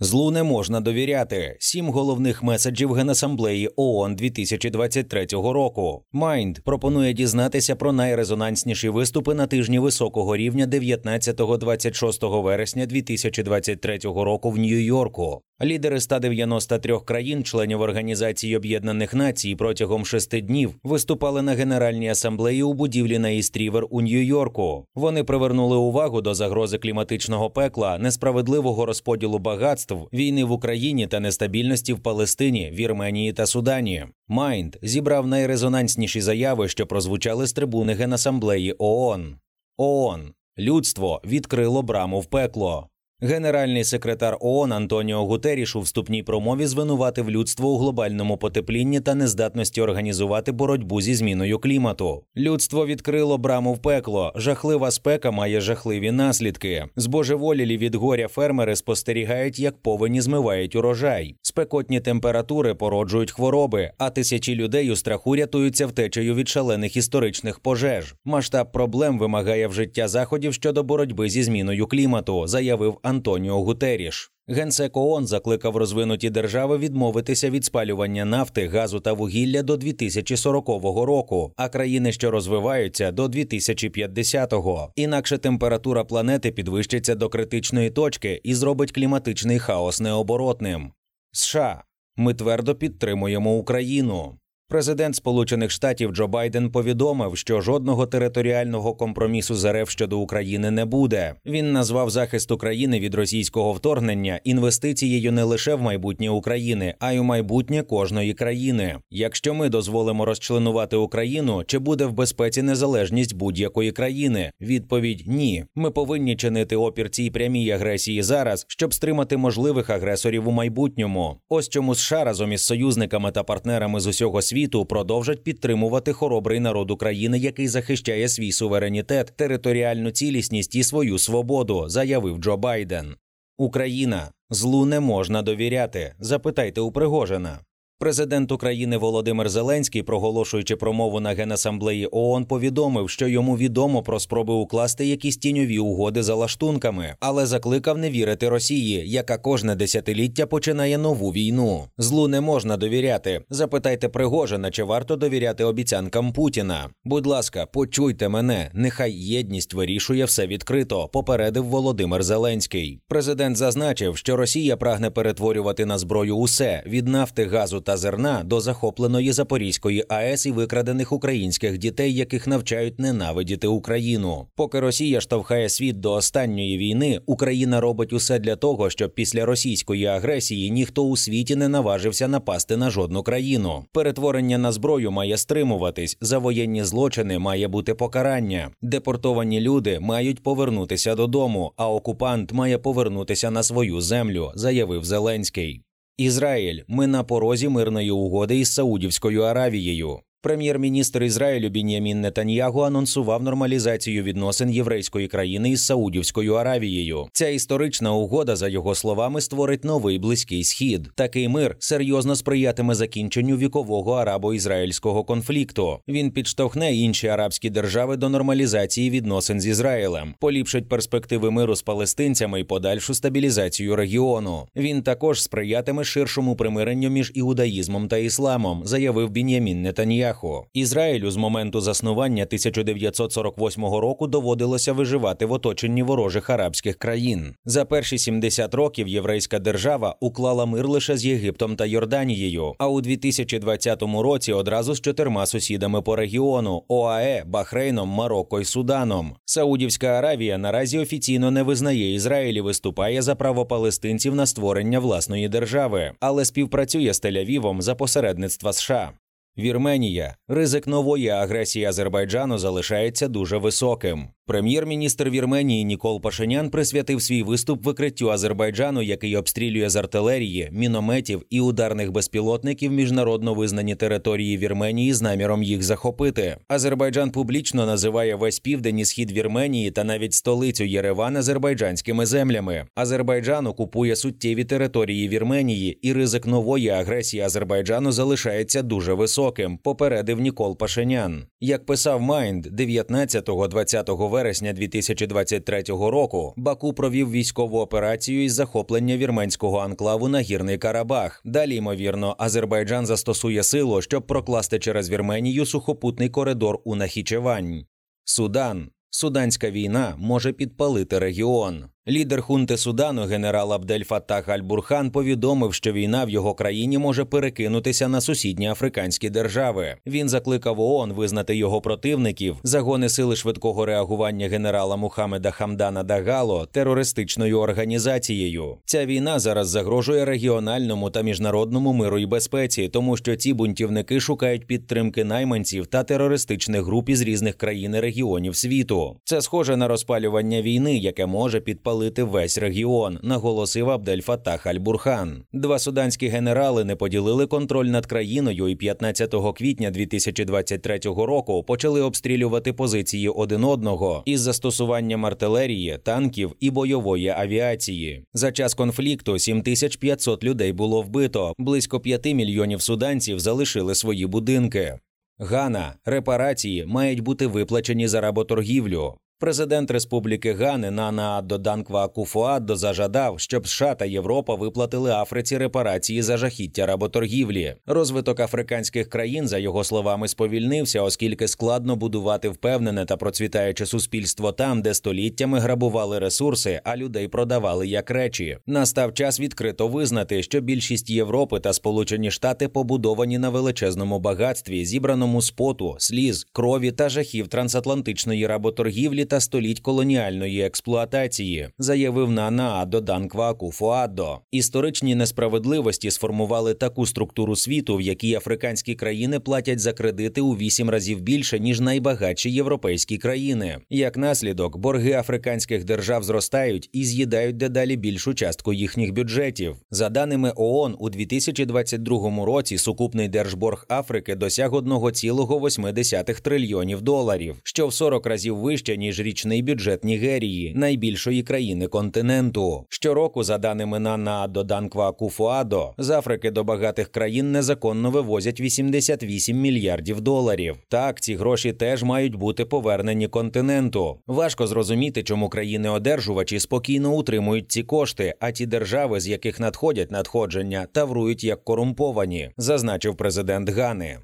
Злу не можна довіряти. 7 головних меседжів Генасамблеї ООН 2023 року. Mind пропонує дізнатися про найрезонансніші виступи на тижні високого рівня 19-26 вересня 2023 року в Нью-Йорку. Лідери 193 країн-членів Організації Об'єднаних Націй протягом 6 днів виступали на Генеральній асамблеї у будівлі на Іст-Рівер у Нью-Йорку. Вони привернули увагу до загрози кліматичного пекла, несправедливого розподілу багатств, війни в Україні та нестабільності в Палестині, Вірменії та Судані. Майнд зібрав найрезонансніші заяви, що прозвучали з трибуни Генасамблеї ООН. ООН. Людство відкрило браму в пекло. Генеральний секретар ООН Антоніо Гутеріш у вступній промові звинуватив людство у глобальному потеплінні та нездатності організувати боротьбу зі зміною клімату. Людство відкрило браму в пекло. Жахлива спека має жахливі наслідки. Збожеволілі від горя фермери спостерігають, як повені змивають урожай. Спекотні температури породжують хвороби, а тисячі людей у страху рятуються втечею від шалених історичних пожеж. Масштаб проблем вимагає вжиття заходів щодо боротьби зі зміною клімату, заявив Антоніо Гутеріш. Генсек ООН закликав розвинуті держави відмовитися від спалювання нафти, газу та вугілля до 2040 року, а країни, що розвиваються, до 2050-го. Інакше температура планети підвищиться до критичної точки і зробить кліматичний хаос необоротним. США. Ми твердо підтримуємо Україну. Президент Сполучених Штатів Джо Байден повідомив, що жодного територіального компромісу з РФ щодо України не буде. Він назвав захист України від російського вторгнення інвестицією не лише в майбутнє України, а й у майбутнє кожної країни. Якщо ми дозволимо розчленувати Україну, чи буде в безпеці незалежність будь-якої країни? Відповідь – ні. Ми повинні чинити опір цій прямій агресії зараз, щоб стримати можливих агресорів у майбутньому. Ось чому США разом із союзниками та партнерами з усього світу продовжать підтримувати хоробрий народ України, який захищає свій суверенітет, територіальну цілісність і свою свободу, заявив Джо Байден. Україна. Злу не можна довіряти. Запитайте у Пригожина. Президент України Володимир Зеленський, проголошуючи промову на Генасамблеї ООН, повідомив, що йому відомо про спроби укласти якісь тіньові угоди за лаштунками, але закликав не вірити Росії, яка кожне десятиліття починає нову війну. Злу не можна довіряти. Запитайте Пригожина, чи варто довіряти обіцянкам Путіна. Будь ласка, почуйте мене. Нехай єдність вирішує все відкрито, попередив Володимир Зеленський. Президент зазначив, що Росія прагне перетворювати на зброю усе – від нафти, газу та зерна до захопленої Запорізької АЕС і викрадених українських дітей, яких навчають ненавидіти Україну. Поки Росія штовхає світ до останньої війни, Україна робить усе для того, щоб після російської агресії ніхто у світі не наважився напасти на жодну країну. Перетворення на зброю має стримуватись, за воєнні злочини має бути покарання. Депортовані люди мають повернутися додому, а окупант має повернутися на свою землю, заявив Зеленський. Ізраїль. Ми на порозі мирної угоди із Саудівською Аравією. Прем'єр-міністр Ізраїлю Бін'ямін Нетаньяго анонсував нормалізацію відносин єврейської країни із Саудівською Аравією. Ця історична угода, за його словами, створить новий Близький Схід. Такий мир серйозно сприятиме закінченню вікового арабо-ізраїльського конфлікту. Він підштовхне інші арабські держави до нормалізації відносин з Ізраїлем, поліпшить перспективи миру з палестинцями і подальшу стабілізацію регіону. Він також сприятиме ширшому примиренню між іудаїзмом та ісламом, заявив Бін'ямін Нетаньяго. Ізраїлю з моменту заснування 1948 року доводилося виживати в оточенні ворожих арабських країн. За перші 70 років єврейська держава уклала мир лише з Єгиптом та Йорданією, а у 2020 році одразу з 4 сусідами по регіону – ОАЕ, Бахрейном, Марокко і Суданом. Саудівська Аравія наразі офіційно не визнає Ізраїль і виступає за право палестинців на створення власної держави, але співпрацює з Тель-Авівом за посередництва США. Вірменія. Ризик нової агресії Азербайджану залишається дуже високим. Прем'єр-міністр Вірменії Нікол Пашинян присвятив свій виступ викриттю Азербайджану, який обстрілює з артилерії, мінометів і ударних безпілотників міжнародно визнані території Вірменії з наміром їх захопити. Азербайджан публічно називає весь південь і схід Вірменії та навіть столицю Єреван азербайджанськими землями. Азербайджан окупує суттєві території Вірменії, і ризик нової агресії Азербайджану залишається дуже високим. роком, попередив Нікол Пашинян. Як писав Mind, 19-20 вересня 2023 року Баку провів військову операцію із захоплення вірменського анклаву Нагірний Карабах. Далі, ймовірно, Азербайджан застосує силу, щоб прокласти через Вірменію сухопутний коридор у Нахічевань. Судан. Суданська війна може підпалити регіон. Лідер хунти Судану генерал Абдель Фаттах аль-Бурхан повідомив, що війна в його країні може перекинутися на сусідні африканські держави. Він закликав ООН визнати його противників, загони сили швидкого реагування генерала Мухаммеда Хамдана Дагало, терористичною організацією. Ця війна зараз загрожує регіональному та міжнародному миру і безпеці, тому що ці бунтівники шукають підтримки найманців та терористичних груп із різних країн і регіонів світу. Це схоже на розпалювання війни, яке може підпалити весь регіон, наголосив Абдель Фаттах аль-Бурхан. Два суданські генерали не поділили контроль над країною і 15 квітня 2023 року почали обстрілювати позиції один одного із застосуванням артилерії, танків і бойової авіації. За час конфлікту 7500 людей було вбито, близько 5 мільйонів суданців залишили свої будинки. Гана. Репарації мають бути виплачені за работоргівлю. Президент Республіки Гани Нана Аддо Данква Акуфо-Аддо зажадав, щоб США та Європа виплатили Африці репарації за жахіття работоргівлі. Розвиток африканських країн, за його словами, сповільнився, оскільки складно будувати впевнене та процвітаюче суспільство там, де століттями грабували ресурси, а людей продавали як речі. Настав час відкрито визнати, що більшість Європи та Сполучені Штати побудовані на величезному багатстві, зібраному з поту, сліз, крові та жахів трансатлантичної работоргівлі та століть колоніальної експлуатації, заявив Нана Аддо Данква Акуфо-Аддо. Історичні несправедливості сформували таку структуру світу, в якій африканські країни платять за кредити у 8 разів більше, ніж найбагатші європейські країни. Як наслідок, борги африканських держав зростають і з'їдають дедалі більшу частку їхніх бюджетів. За даними ООН, у 2022 році сукупний держборг Африки досяг 1,8 трильйонів доларів, що в 40 разів вище, ніж річний бюджет Нігерії, найбільшої країни континенту. Щороку, за даними Нана Аддо Данква Акуфо-Аддо, з Африки до багатих країн незаконно вивозять 88 мільярдів доларів. Так, ці гроші теж мають бути повернені континенту. Важко зрозуміти, чому країни-одержувачі спокійно утримують ці кошти, а ті держави, з яких надходять надходження, таврують як корумповані, зазначив президент Гани.